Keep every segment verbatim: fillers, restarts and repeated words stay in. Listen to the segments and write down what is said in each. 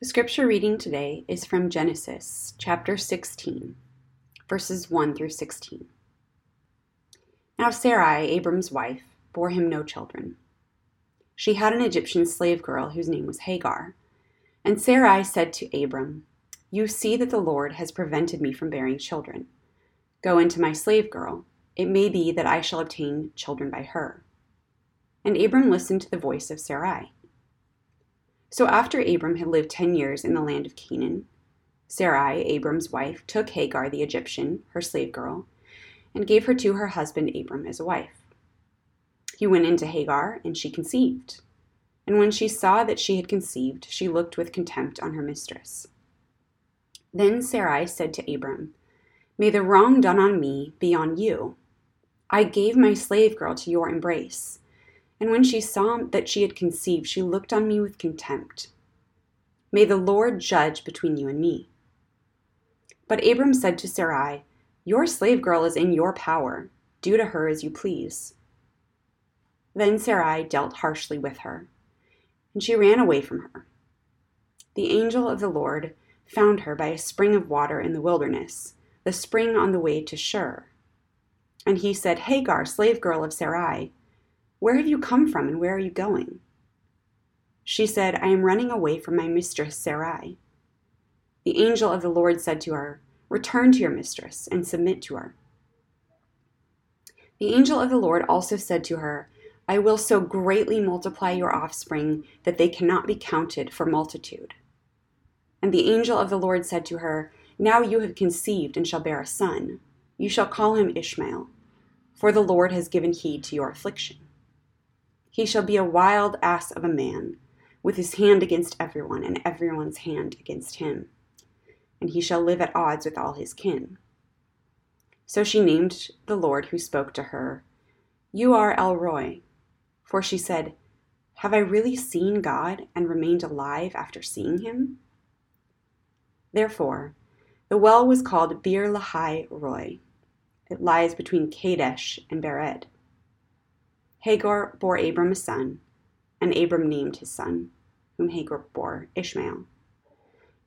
The scripture reading today is from Genesis chapter sixteen, verses one through sixteen. Now Sarai, Abram's wife, bore him no children. She had an Egyptian slave girl whose name was Hagar. And Sarai said to Abram, "You see that the Lord has prevented me from bearing children. Go into my slave girl. It may be that I shall obtain children by her." And Abram listened to the voice of Sarai. So after Abram had lived ten years in the land of Canaan, Sarai, Abram's wife, took Hagar the Egyptian, her slave girl, and gave her to her husband Abram as a wife. He went into Hagar, and she conceived. And when she saw that she had conceived, she looked with contempt on her mistress. Then Sarai said to Abram, "May the wrong done on me be on you. I gave my slave girl to your embrace, and when she saw that she had conceived, she looked on me with contempt. May the Lord judge between you and me." But Abram said to Sarai, "Your slave girl is in your power. Do to her as you please." Then Sarai dealt harshly with her, and she ran away from her. The angel of the Lord found her by a spring of water in the wilderness, the spring on the way to Shur. And he said, "Hagar, slave girl of Sarai, where have you come from and where are you going?" She said, "I am running away from my mistress Sarai." The angel of the Lord said to her, "Return to your mistress and submit to her." The angel of the Lord also said to her, "I will so greatly multiply your offspring that they cannot be counted for multitude." And the angel of the Lord said to her, "Now you have conceived and shall bear a son. You shall call him Ishmael, for the Lord has given heed to your affliction. He shall be a wild ass of a man, with his hand against everyone and everyone's hand against him. And he shall live at odds with all his kin." So she named the Lord who spoke to her, "You are El Roi," for she said, "Have I really seen God and remained alive after seeing him?" Therefore, the well was called Bir Lahai Roy. It lies between Kadesh and Bered. Hagar bore Abram a son, and Abram named his son, whom Hagar bore, Ishmael.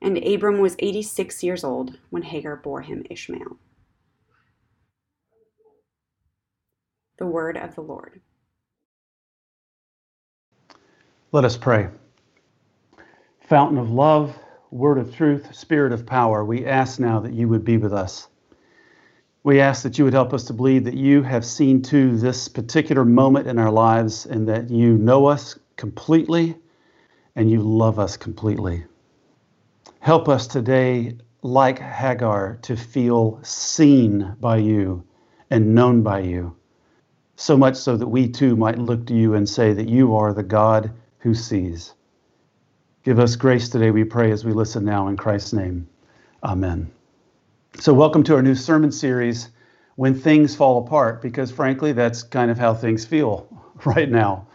And Abram was eighty-six years old when Hagar bore him Ishmael. The word of the Lord. Let us pray. Fountain of love, word of truth, spirit of power, we ask now that you would be with us. We ask that you would help us to believe that you have seen to this particular moment in our lives and that you know us completely and you love us completely. Help us today, like Hagar, to feel seen by you and known by you, so much so that we too might look to you and say that you are the God who sees. Give us grace today, we pray, as we listen now in Christ's name. Amen. So welcome to our new sermon series, When Things Fall Apart, because frankly, that's kind of how things feel right now.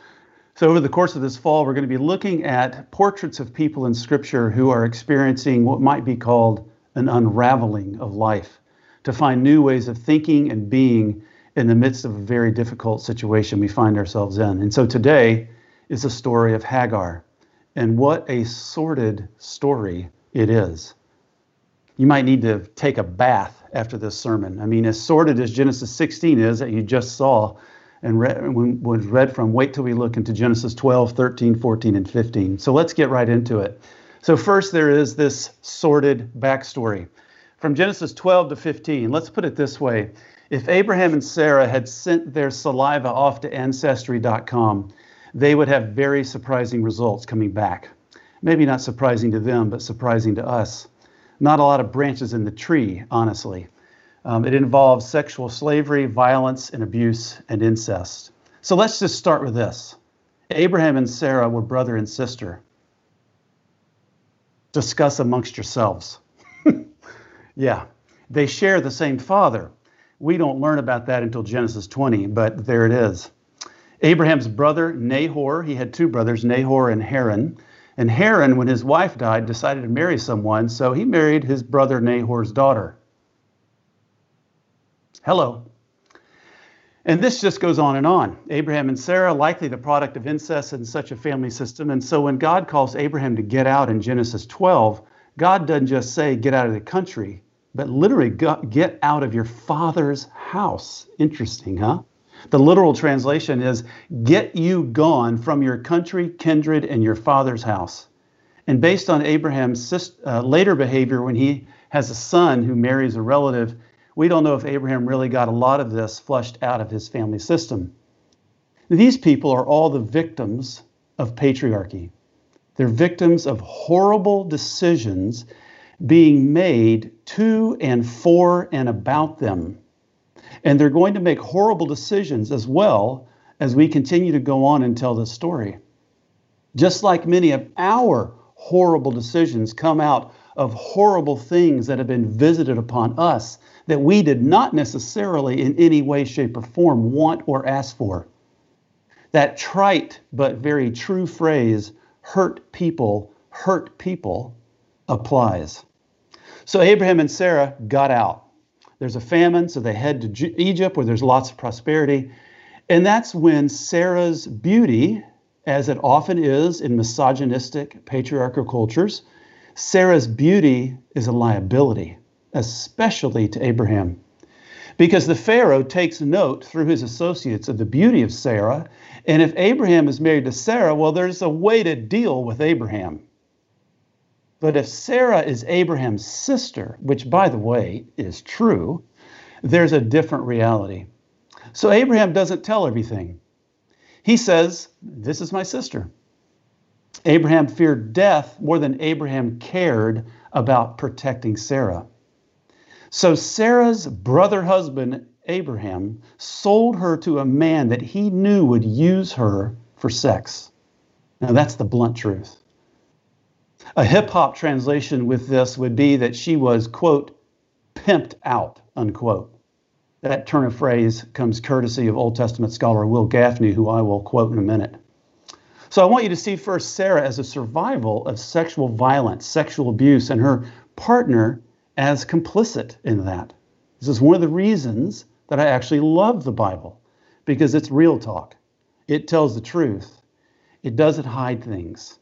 So over the course of this fall, we're going to be looking at portraits of people in Scripture who are experiencing what might be called an unraveling of life, to find new ways of thinking and being in the midst of a very difficult situation we find ourselves in. And so today is the story of Hagar. And what a sordid story it is. You might need to take a bath after this sermon. I mean, as sordid as Genesis sixteen is that you just saw and read, was read from, wait till we look into Genesis twelve, thirteen, fourteen, and fifteen. So let's get right into it. So first, there is this sordid backstory. From Genesis twelve to fifteen, let's put it this way. If Abraham and Sarah had sent their saliva off to Ancestry dot com, they would have very surprising results coming back. Maybe not surprising to them, but surprising to us. Not a lot of branches in the tree, honestly. Um, it involves sexual slavery, violence, and abuse, and incest. So let's just start with this. Abraham and Sarah were brother and sister. Discuss amongst yourselves. Yeah, they share the same father. We don't learn about that until Genesis twenty, but there it is. Abraham's brother, Nahor, he had two brothers, Nahor and Haran. And Haran, when his wife died, decided to marry someone, so he married his brother Nahor's daughter. Hello. And this just goes on and on. Abraham and Sarah, likely the product of incest in such a family system. And so when God calls Abraham to get out in Genesis twelve, God doesn't just say, get out of the country, but literally get out of your father's house. Interesting, huh? The literal translation is, get you gone from your country, kindred, and your father's house. And based on Abraham's uh, later behavior when he has a son who marries a relative, we don't know if Abraham really got a lot of this flushed out of his family system. These people are all the victims of patriarchy. They're victims of horrible decisions being made to and for and about them. And they're going to make horrible decisions as well as we continue to go on and tell this story. Just like many of our horrible decisions come out of horrible things that have been visited upon us that we did not necessarily in any way, shape, or form want or ask for. That trite but very true phrase, hurt people, hurt people, applies. So Abraham and Sarah got out. There's a famine, so they head to Egypt where there's lots of prosperity. And that's when Sarah's beauty, as it often is in misogynistic patriarchal cultures, Sarah's beauty is a liability, especially to Abraham, because the Pharaoh takes note through his associates of the beauty of Sarah. And if Abraham is married to Sarah, well, there's a way to deal with Abraham. But if Sarah is Abraham's sister, which, by the way, is true, there's a different reality. So Abraham doesn't tell everything. He says, this is my sister. Abraham feared death more than Abraham cared about protecting Sarah. So Sarah's brother husband, Abraham, sold her to a man that he knew would use her for sex. Now that's the blunt truth. A hip-hop translation with this would be that she was, quote, pimped out, unquote. That turn of phrase comes courtesy of Old Testament scholar Will Gaffney, who I will quote in a minute. So I want you to see first Sarah as a survival of sexual violence, sexual abuse, and her partner as complicit in that. This is one of the reasons that I actually love the Bible, because it's real talk. It tells the truth. It doesn't hide things.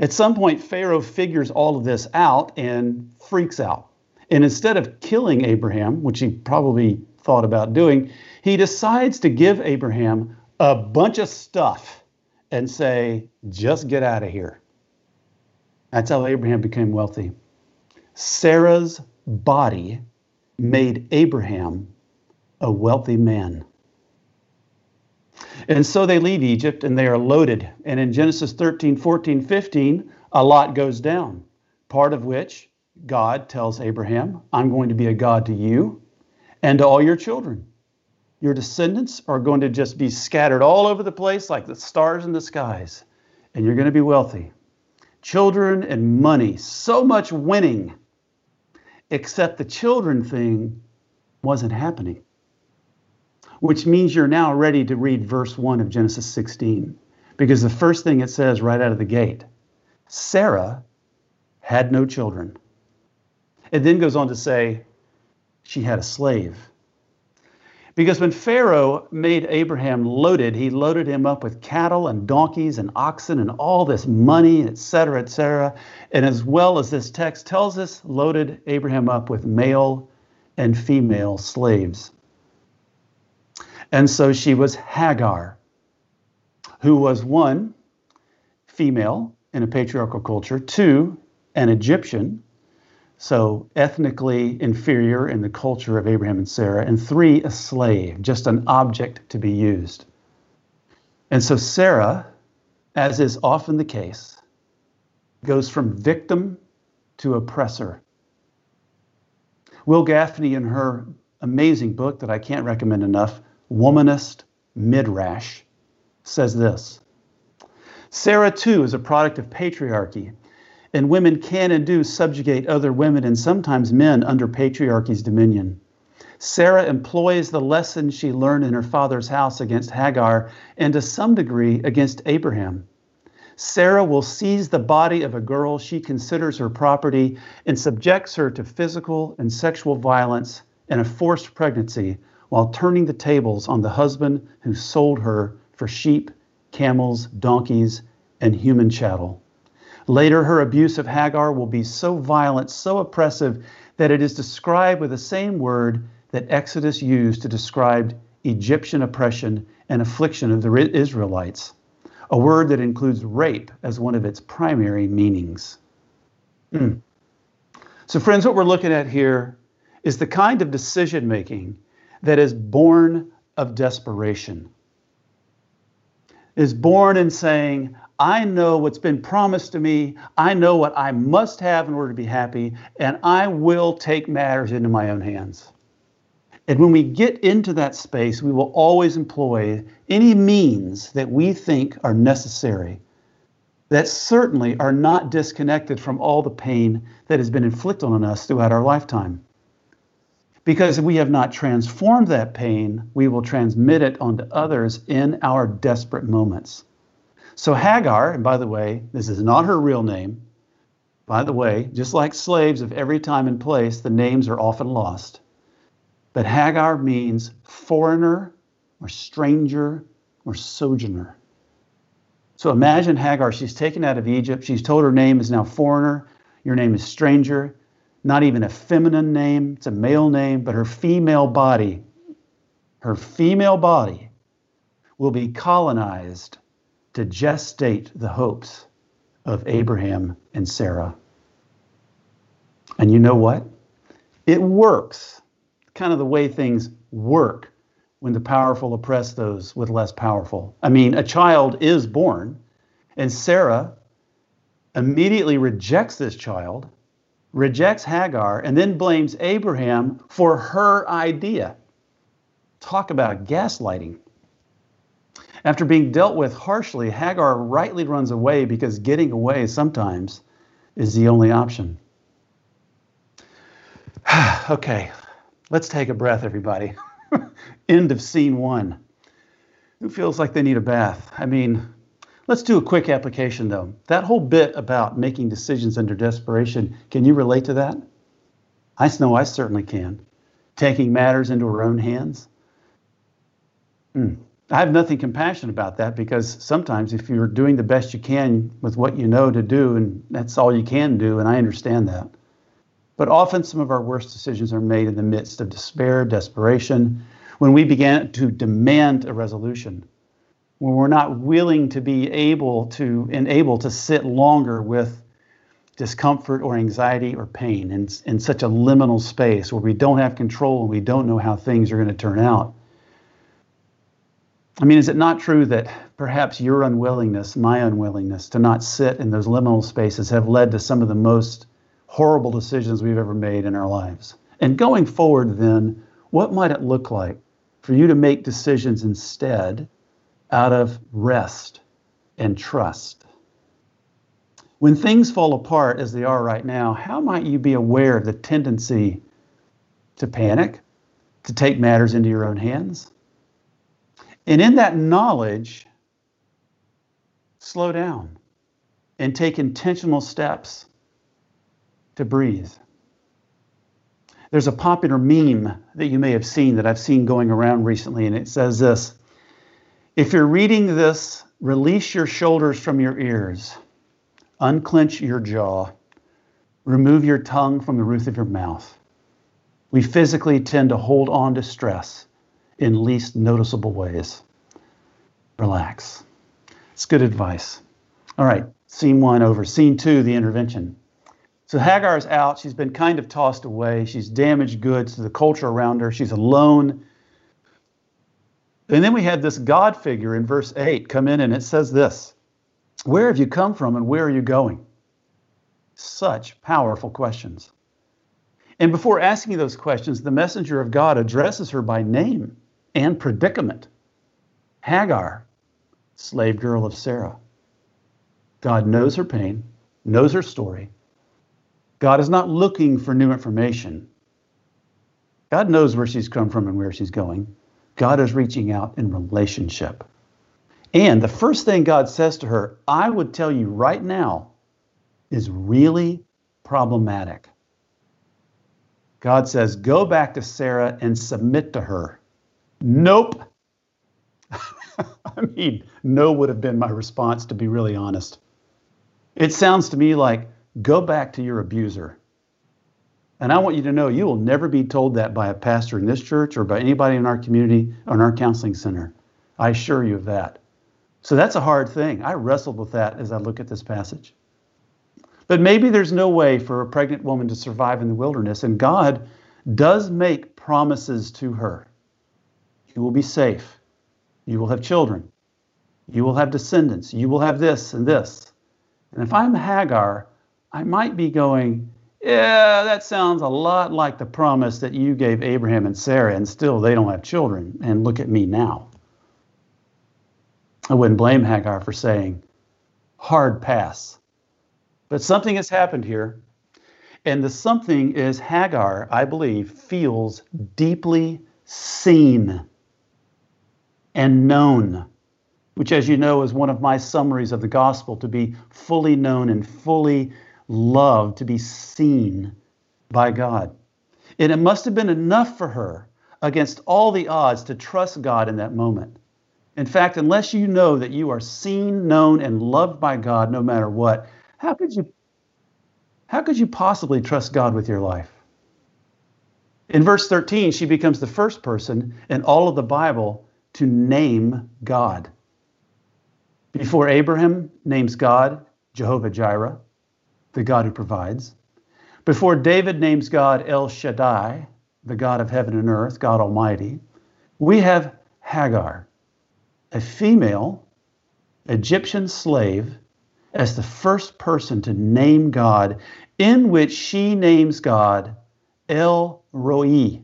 At some point, Pharaoh figures all of this out and freaks out. And instead of killing Abraham, which he probably thought about doing, he decides to give Abraham a bunch of stuff and say, just get out of here. That's how Abraham became wealthy. Sarah's body made Abraham a wealthy man. And so they leave Egypt and they are loaded. And in Genesis thirteen, fourteen, fifteen, a lot goes down, part of which God tells Abraham, I'm going to be a God to you and to all your children. Your descendants are going to just be scattered all over the place like the stars in the skies, and you're going to be wealthy. Children and money, so much winning, except the children thing wasn't happening, which means you're now ready to read verse one of Genesis sixteen, because the first thing it says right out of the gate, Sarah had no children. It then goes on to say she had a slave. Because when Pharaoh made Abraham loaded, he loaded him up with cattle and donkeys and oxen and all this money, et cetera, et cetera. And as well as this text tells us, loaded Abraham up with male and female slaves. And so she was Hagar, who was one, female in a patriarchal culture, two, an Egyptian, so ethnically inferior in the culture of Abraham and Sarah, and three, a slave, just an object to be used. And so Sarah, as is often the case, goes from victim to oppressor. Will Gaffney, in her amazing book that I can't recommend enough, Womanist Midrash, says this, Sarah too is a product of patriarchy, and women can and do subjugate other women and sometimes men under patriarchy's dominion. Sarah employs the lesson she learned in her father's house against Hagar and to some degree against Abraham. Sarah will seize the body of a girl she considers her property and subjects her to physical and sexual violence and a forced pregnancy while turning the tables on the husband who sold her for sheep, camels, donkeys, and human chattel. Later, her abuse of Hagar will be so violent, so oppressive, that it is described with the same word that Exodus used to describe Egyptian oppression and affliction of the Israelites, a word that includes rape as one of its primary meanings. Mm. So friends, what we're looking at here is the kind of decision-making that is born of desperation. Is born in saying, I know what's been promised to me. I know what I must have in order to be happy, and I will take matters into my own hands. And when we get into that space, we will always employ any means that we think are necessary, that certainly are not disconnected from all the pain that has been inflicted on us throughout our lifetime. Because if we have not transformed that pain, we will transmit it onto others in our desperate moments. So Hagar, and by the way, this is not her real name. By the way, just like slaves of every time and place, the names are often lost. But Hagar means foreigner or stranger or sojourner. So imagine Hagar, she's taken out of Egypt. She's told her name is now foreigner. Your name is stranger. Not even a feminine name. It's a male name, but her female body, her female body will be colonized to gestate the hopes of Abraham and Sarah. And you know what? It works. Kind of the way things work when the powerful oppress those with less powerful. I mean, a child is born, and Sarah immediately rejects this child, rejects Hagar, and then blames Abraham for her idea. Talk about gaslighting. After being dealt with harshly, Hagar rightly runs away because getting away sometimes is the only option. Okay, let's take a breath, everybody. End of scene one. Who feels like they need a bath? I mean, let's do a quick application, though. That whole bit about making decisions under desperation, can you relate to that? I know I certainly can. Taking matters into our own hands. Mm. I have nothing compassionate about that, because sometimes if you're doing the best you can with what you know to do, and that's all you can do, and I understand that. But often some of our worst decisions are made in the midst of despair, desperation, when we begin to demand a resolution, when we're not willing to be able to and able to sit longer with discomfort or anxiety or pain in, in such a liminal space where we don't have control and we don't know how things are going to turn out. I mean, is it not true that perhaps your unwillingness, my unwillingness to not sit in those liminal spaces have led to some of the most horrible decisions we've ever made in our lives? And going forward then, what might it look like for you to make decisions instead out of rest and trust? When things fall apart as they are right now, how might you be aware of the tendency to panic, to take matters into your own hands? And in that knowledge, slow down and take intentional steps to breathe. There's a popular meme that you may have seen that I've seen going around recently, and it says this: if you're reading this, release your shoulders from your ears, unclench your jaw, remove your tongue from the roof of your mouth. We physically tend to hold on to stress in least noticeable ways. Relax. It's good advice. All right, scene one over. Scene two, the intervention. So Hagar's out. She's been kind of tossed away. She's damaged goods to the culture around her. She's alone. And then we had this God figure in verse eight come in, and it says this: where have you come from and where are you going? Such powerful questions. And before asking those questions, the messenger of God addresses her by name and predicament. Hagar, slave girl of Sarah. God knows her pain, knows her story. God is not looking for new information. God knows where she's come from and where she's going. God is reaching out in relationship. And the first thing God says to her, I would tell you right now, is really problematic. God says, go back to Sarah and submit to her. Nope. I mean, no would have been my response, to be really honest. It sounds to me like, go back to your abuser. And I want you to know, you will never be told that by a pastor in this church or by anybody in our community or in our counseling center. I assure you of that. So that's a hard thing. I wrestled with that as I look at this passage. But maybe there's no way for a pregnant woman to survive in the wilderness, and God does make promises to her. You will be safe. You will have children. You will have descendants. You will have this and this. And if I'm Hagar, I might be going, yeah, that sounds a lot like the promise that you gave Abraham and Sarah, and still they don't have children, and look at me now. I wouldn't blame Hagar for saying, hard pass. But something has happened here, and the something is Hagar, I believe, feels deeply seen and known, which, as you know, is one of my summaries of the gospel, to be fully known and fully loved, to be seen by God. And it must have been enough for her, against all the odds, to trust God in that moment. In fact, unless you know that you are seen, known, and loved by God no matter what, how could you, how could you possibly trust God with your life? In verse thirteen, she becomes the first person in all of the Bible to name God. Before Abraham names God, Jehovah-Jireh, the God who provides. Before David names God, El Shaddai, the God of heaven and earth, God Almighty, we have Hagar, a female Egyptian slave, as the first person to name God, in which she names God El Roi,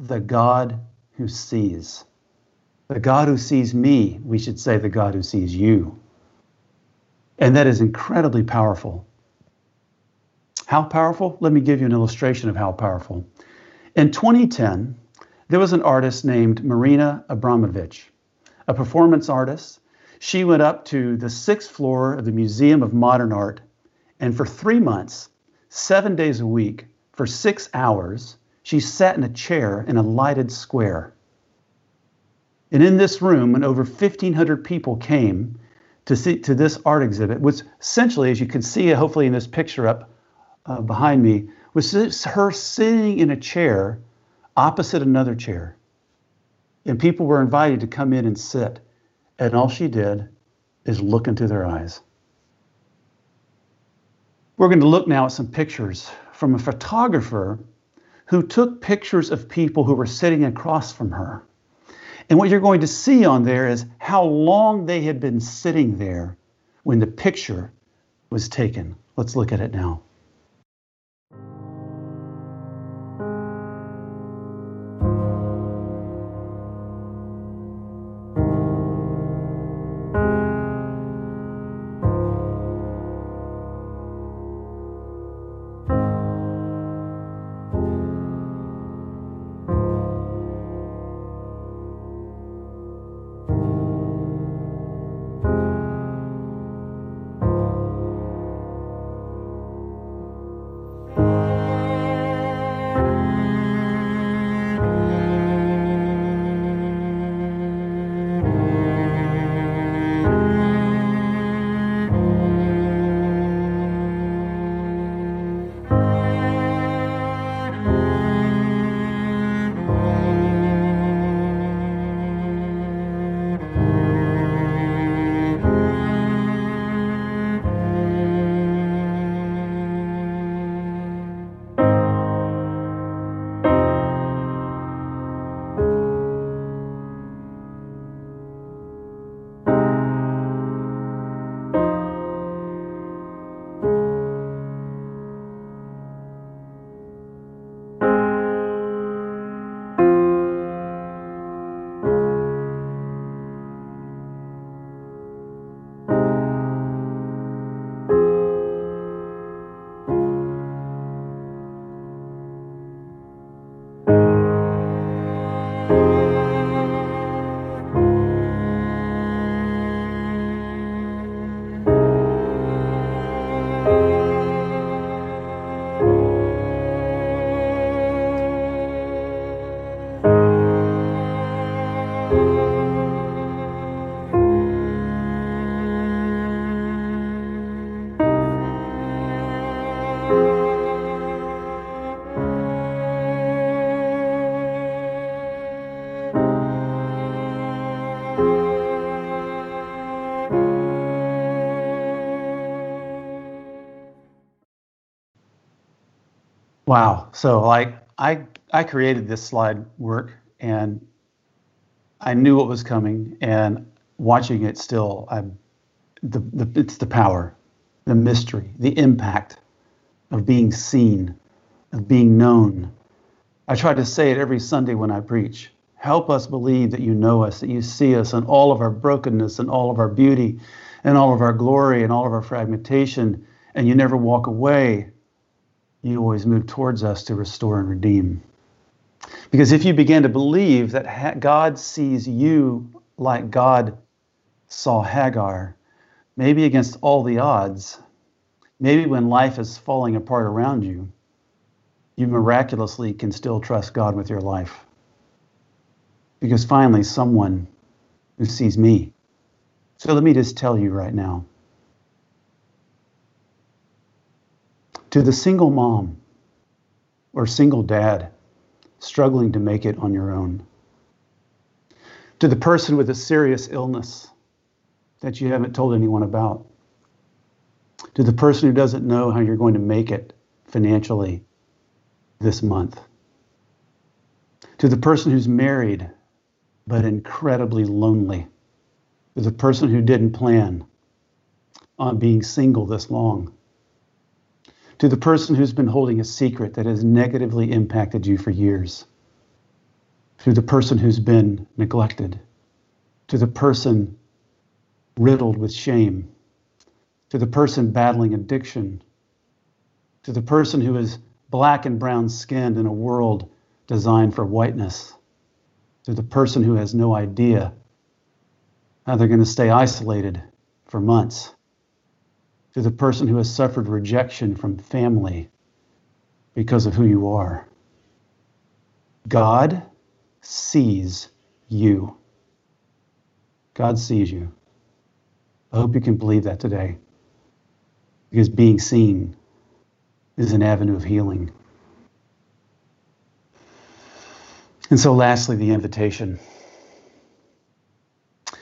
the God who sees. The God who sees me, we should say the God who sees you. And that is incredibly powerful. How powerful? Let me give you an illustration of how powerful. In twenty ten, there was an artist named Marina Abramovic, a performance artist. She went up to the sixth floor of the Museum of Modern Art, and for three months, seven days a week, for six hours, she sat in a chair in a lighted square. And in this room, when over fifteen hundred people came to see to this art exhibit, which essentially, as you can see, hopefully in this picture up uh, behind me, was her sitting in a chair opposite another chair. And people were invited to come in and sit. And all she did is look into their eyes. We're going to look now at some pictures from a photographer who took pictures of people who were sitting across from her. And what you're going to see on there is how long they had been sitting there when the picture was taken. Let's look at it now. Wow. So like I, I created this slide work and I knew what was coming, and watching it still, I, the, the, it's the power, the mystery, the impact of being seen, of being known. I try to say it every Sunday when I preach. Help us believe that you know us, that you see us in all of our brokenness and all of our beauty and all of our glory and all of our fragmentation, and you never walk away. You always move towards us to restore and redeem. Because if you begin to believe that ha- God sees you like God saw Hagar, maybe against all the odds, maybe when life is falling apart around you, you miraculously can still trust God with your life. Because finally, someone who sees me. So let me just tell you right now. To the single mom or single dad struggling to make it on your own. To the person with a serious illness that you haven't told anyone about. To the person who doesn't know how you're going to make it financially this month. To the person who's married but incredibly lonely. To the person who didn't plan on being single this long. To the person who's been holding a secret that has negatively impacted you for years. To the person who's been neglected. To the person riddled with shame. To the person battling addiction. To the person who is black and brown skinned in a world designed for whiteness, to the person who has no idea how they're going to stay isolated for months, to the person who has suffered rejection from family because of who you are. God sees you. God sees you. I hope you can believe that today, because being seen is an avenue of healing. And so lastly, the invitation.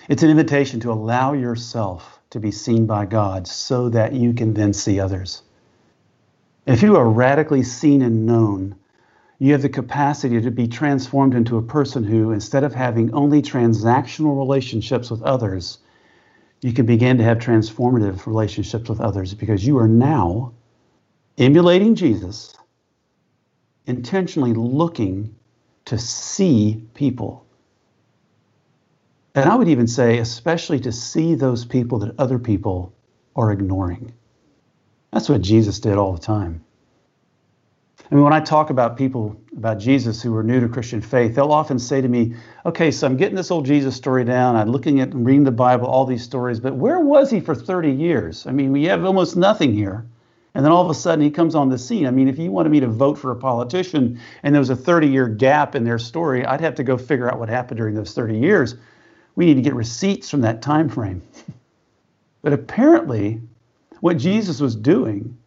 It's an invitation to allow yourself to be seen by God so that you can then see others. If you are radically seen and known, you have the capacity to be transformed into a person who, instead of having only transactional relationships with others, you can begin to have transformative relationships with others, because you are now emulating Jesus, intentionally looking to see people. And I would even say, especially to see those people that other people are ignoring. That's what Jesus did all the time. I mean, when I talk about people, about Jesus who are new to Christian faith, they'll often say to me, okay, so I'm getting this old Jesus story down. I'm looking at and reading the Bible, all these stories, but where was he for thirty years? I mean, we have almost nothing here. And then all of a sudden he comes on the scene. I mean, if you wanted me to vote for a politician and there was a thirty-year gap in their story, I'd have to go figure out what happened during those thirty years. We need to get receipts from that time frame. But apparently what Jesus was doing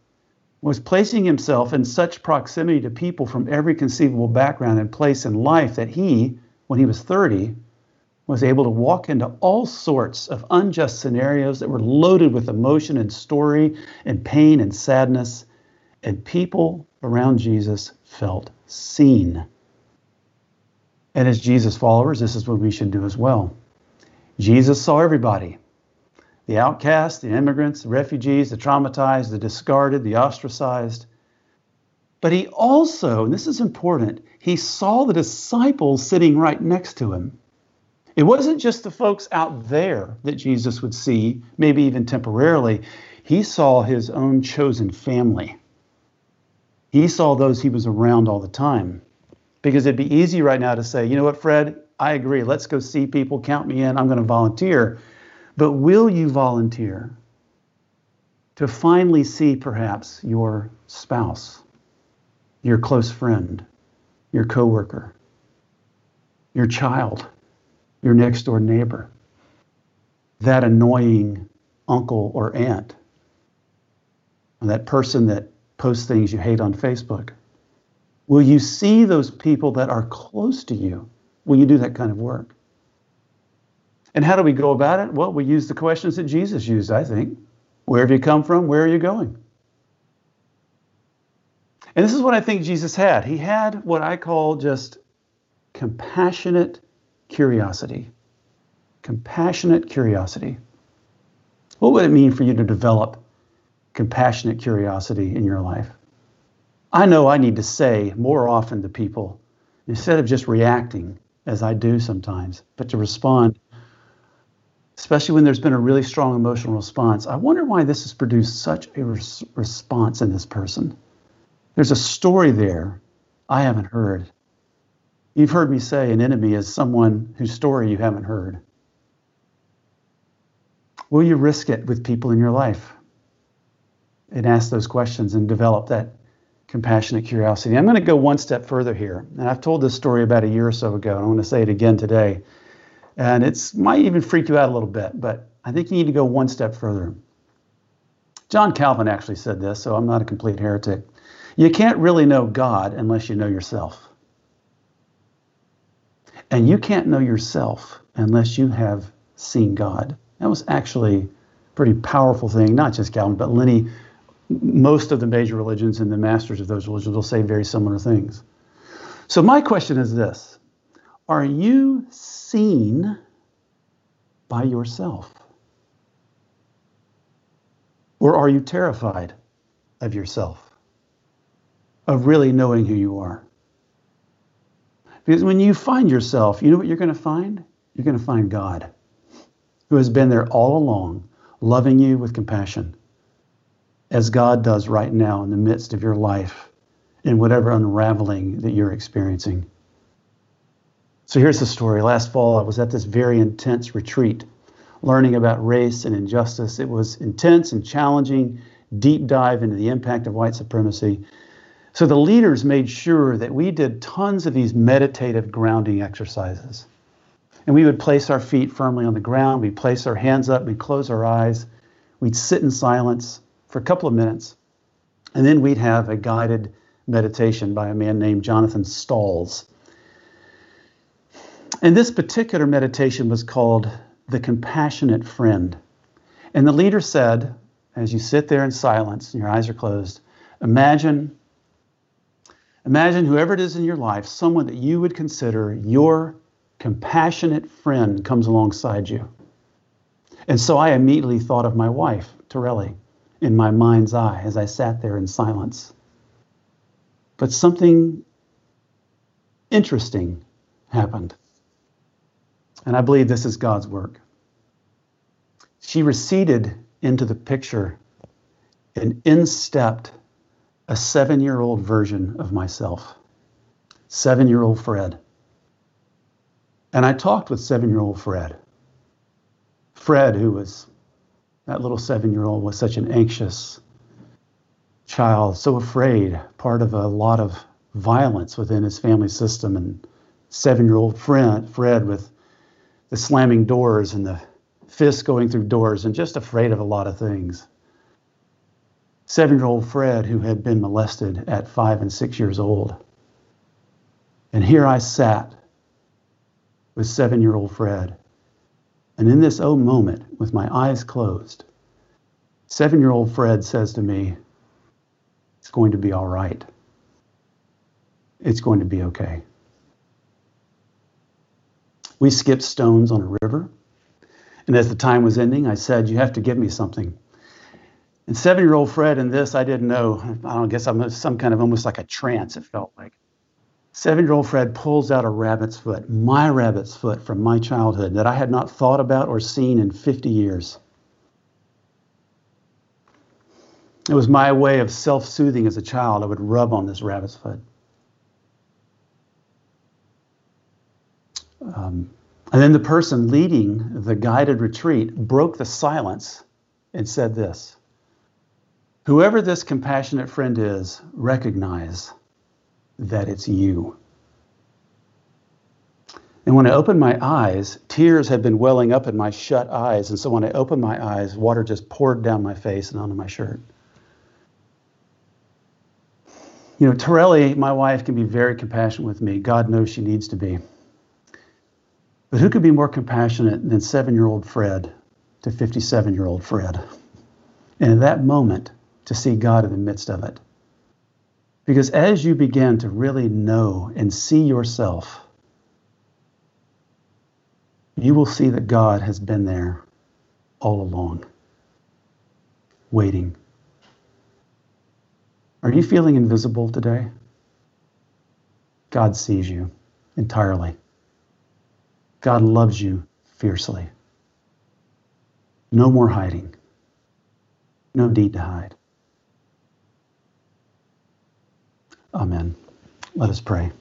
was placing himself in such proximity to people from every conceivable background and place in life that he, when he was thirty, was able to walk into all sorts of unjust scenarios that were loaded with emotion and story and pain and sadness, and people around Jesus felt seen. And as Jesus followers, this is what we should do as well. Jesus saw everybody, the outcasts, the immigrants, the refugees, the traumatized, the discarded, the ostracized. But he also, and this is important, he saw the disciples sitting right next to him. It wasn't just the folks out there that Jesus would see, maybe even temporarily. He saw his own chosen family. He saw those he was around all the time. Because it'd be easy right now to say, you know what, Fred, I agree. Let's go see people. Count me in. I'm going to volunteer. But will you volunteer to finally see perhaps your spouse, your close friend, your coworker, your child, your next door neighbor, that annoying uncle or aunt, or that person that posts things you hate on Facebook? Will you see those people that are close to you? Will you do that kind of work? And how do we go about it? Well, we use the questions that Jesus used, I think. Where have you come from? Where are you going? And this is what I think Jesus had. He had what I call just compassionate curiosity. Compassionate curiosity. What would it mean for you to develop compassionate curiosity in your life? I know I need to say more often to people, instead of just reacting, as I do sometimes, but to respond, especially when there's been a really strong emotional response. I wonder why this has produced such a res- response in this person. There's a story there I haven't heard. You've heard me say an enemy is someone whose story you haven't heard. Will you risk it with people in your life? And ask those questions and develop that compassionate curiosity. I'm going to go one step further here. And I've told this story about a year or so ago, and I want to say it again today. And it might even freak you out a little bit, but I think you need to go one step further. John Calvin actually said this, so I'm not a complete heretic. You can't really know God unless you know yourself. And you can't know yourself unless you have seen God. That was actually a pretty powerful thing, not just Calvin, but Lenny. Most of the major religions and the masters of those religions will say very similar things. So my question is this. Are you seen by yourself? Or are you terrified of yourself? Of really knowing who you are? Because when you find yourself, you know what you're going to find? You're going to find God, who has been there all along, loving you with compassion, as God does right now in the midst of your life and whatever unraveling that you're experiencing. So here's the story. Last fall, I was at this very intense retreat, learning about race and injustice. It was intense and challenging, deep dive into the impact of white supremacy. So the leaders made sure that we did tons of these meditative grounding exercises. And we would place our feet firmly on the ground. We'd place our hands up. We'd close our eyes. We'd sit in silence for a couple of minutes. And then we'd have a guided meditation by a man named Jonathan Stalls. And this particular meditation was called The Compassionate Friend. And the leader said, as you sit there in silence and your eyes are closed, imagine Imagine whoever it is in your life, someone that you would consider your compassionate friend comes alongside you. And so I immediately thought of my wife, Torelli, in my mind's eye as I sat there in silence. But something interesting happened. And I believe this is God's work. She receded into the picture and in stepped a seven-year-old version of myself, seven-year-old Fred. And I talked with seven-year-old Fred. Fred, who was, that little seven-year-old was such an anxious child, so afraid, part of a lot of violence within his family system, and seven-year-old Fred, Fred with the slamming doors and the fists going through doors and just afraid of a lot of things. Seven-year-old Fred, who had been molested at five and six years old. And here I sat with seven-year-old Fred. And in this oh moment, with my eyes closed, seven-year-old Fred says to me, it's going to be all right. It's going to be okay. We skipped stones on a river. And as the time was ending, I said, you have to give me something. And seven-year-old Fred in this, I didn't know. I don't guess I'm some kind of almost like a trance, it felt like. Seven-year-old Fred pulls out a rabbit's foot, my rabbit's foot from my childhood that I had not thought about or seen in fifty years. It was my way of self-soothing as a child. I would rub on this rabbit's foot. Um, and then the person leading the guided retreat broke the silence and said this. Whoever this compassionate friend is, recognize that it's you. And when I opened my eyes, tears had been welling up in my shut eyes. And so when I opened my eyes, water just poured down my face and onto my shirt. You know, Torelli, my wife, can be very compassionate with me. God knows she needs to be. But who could be more compassionate than seven-year-old Fred to fifty-seven-year-old Fred? And in that moment, to see God in the midst of it. Because as you begin to really know and see yourself, you will see that God has been there all along, waiting. Are you feeling invisible today? God sees you entirely. God loves you fiercely. No more hiding. No need to hide. Amen. Let us pray.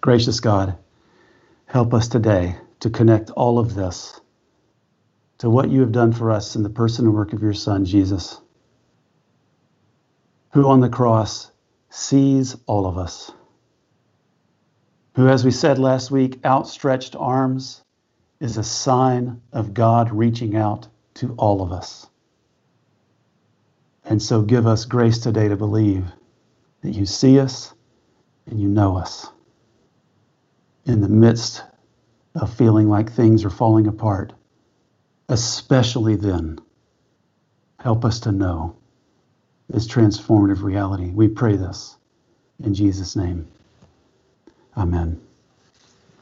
Gracious God, help us today to connect all of this to what you have done for us in the person and work of your Son, Jesus, who on the cross sees all of us, who, as we said last week, outstretched arms is a sign of God reaching out to all of us. And so give us grace today to believe that you see us and you know us in the midst of feeling like things are falling apart. Especially then, help us to know this transformative reality. We pray this in Jesus' name. Amen.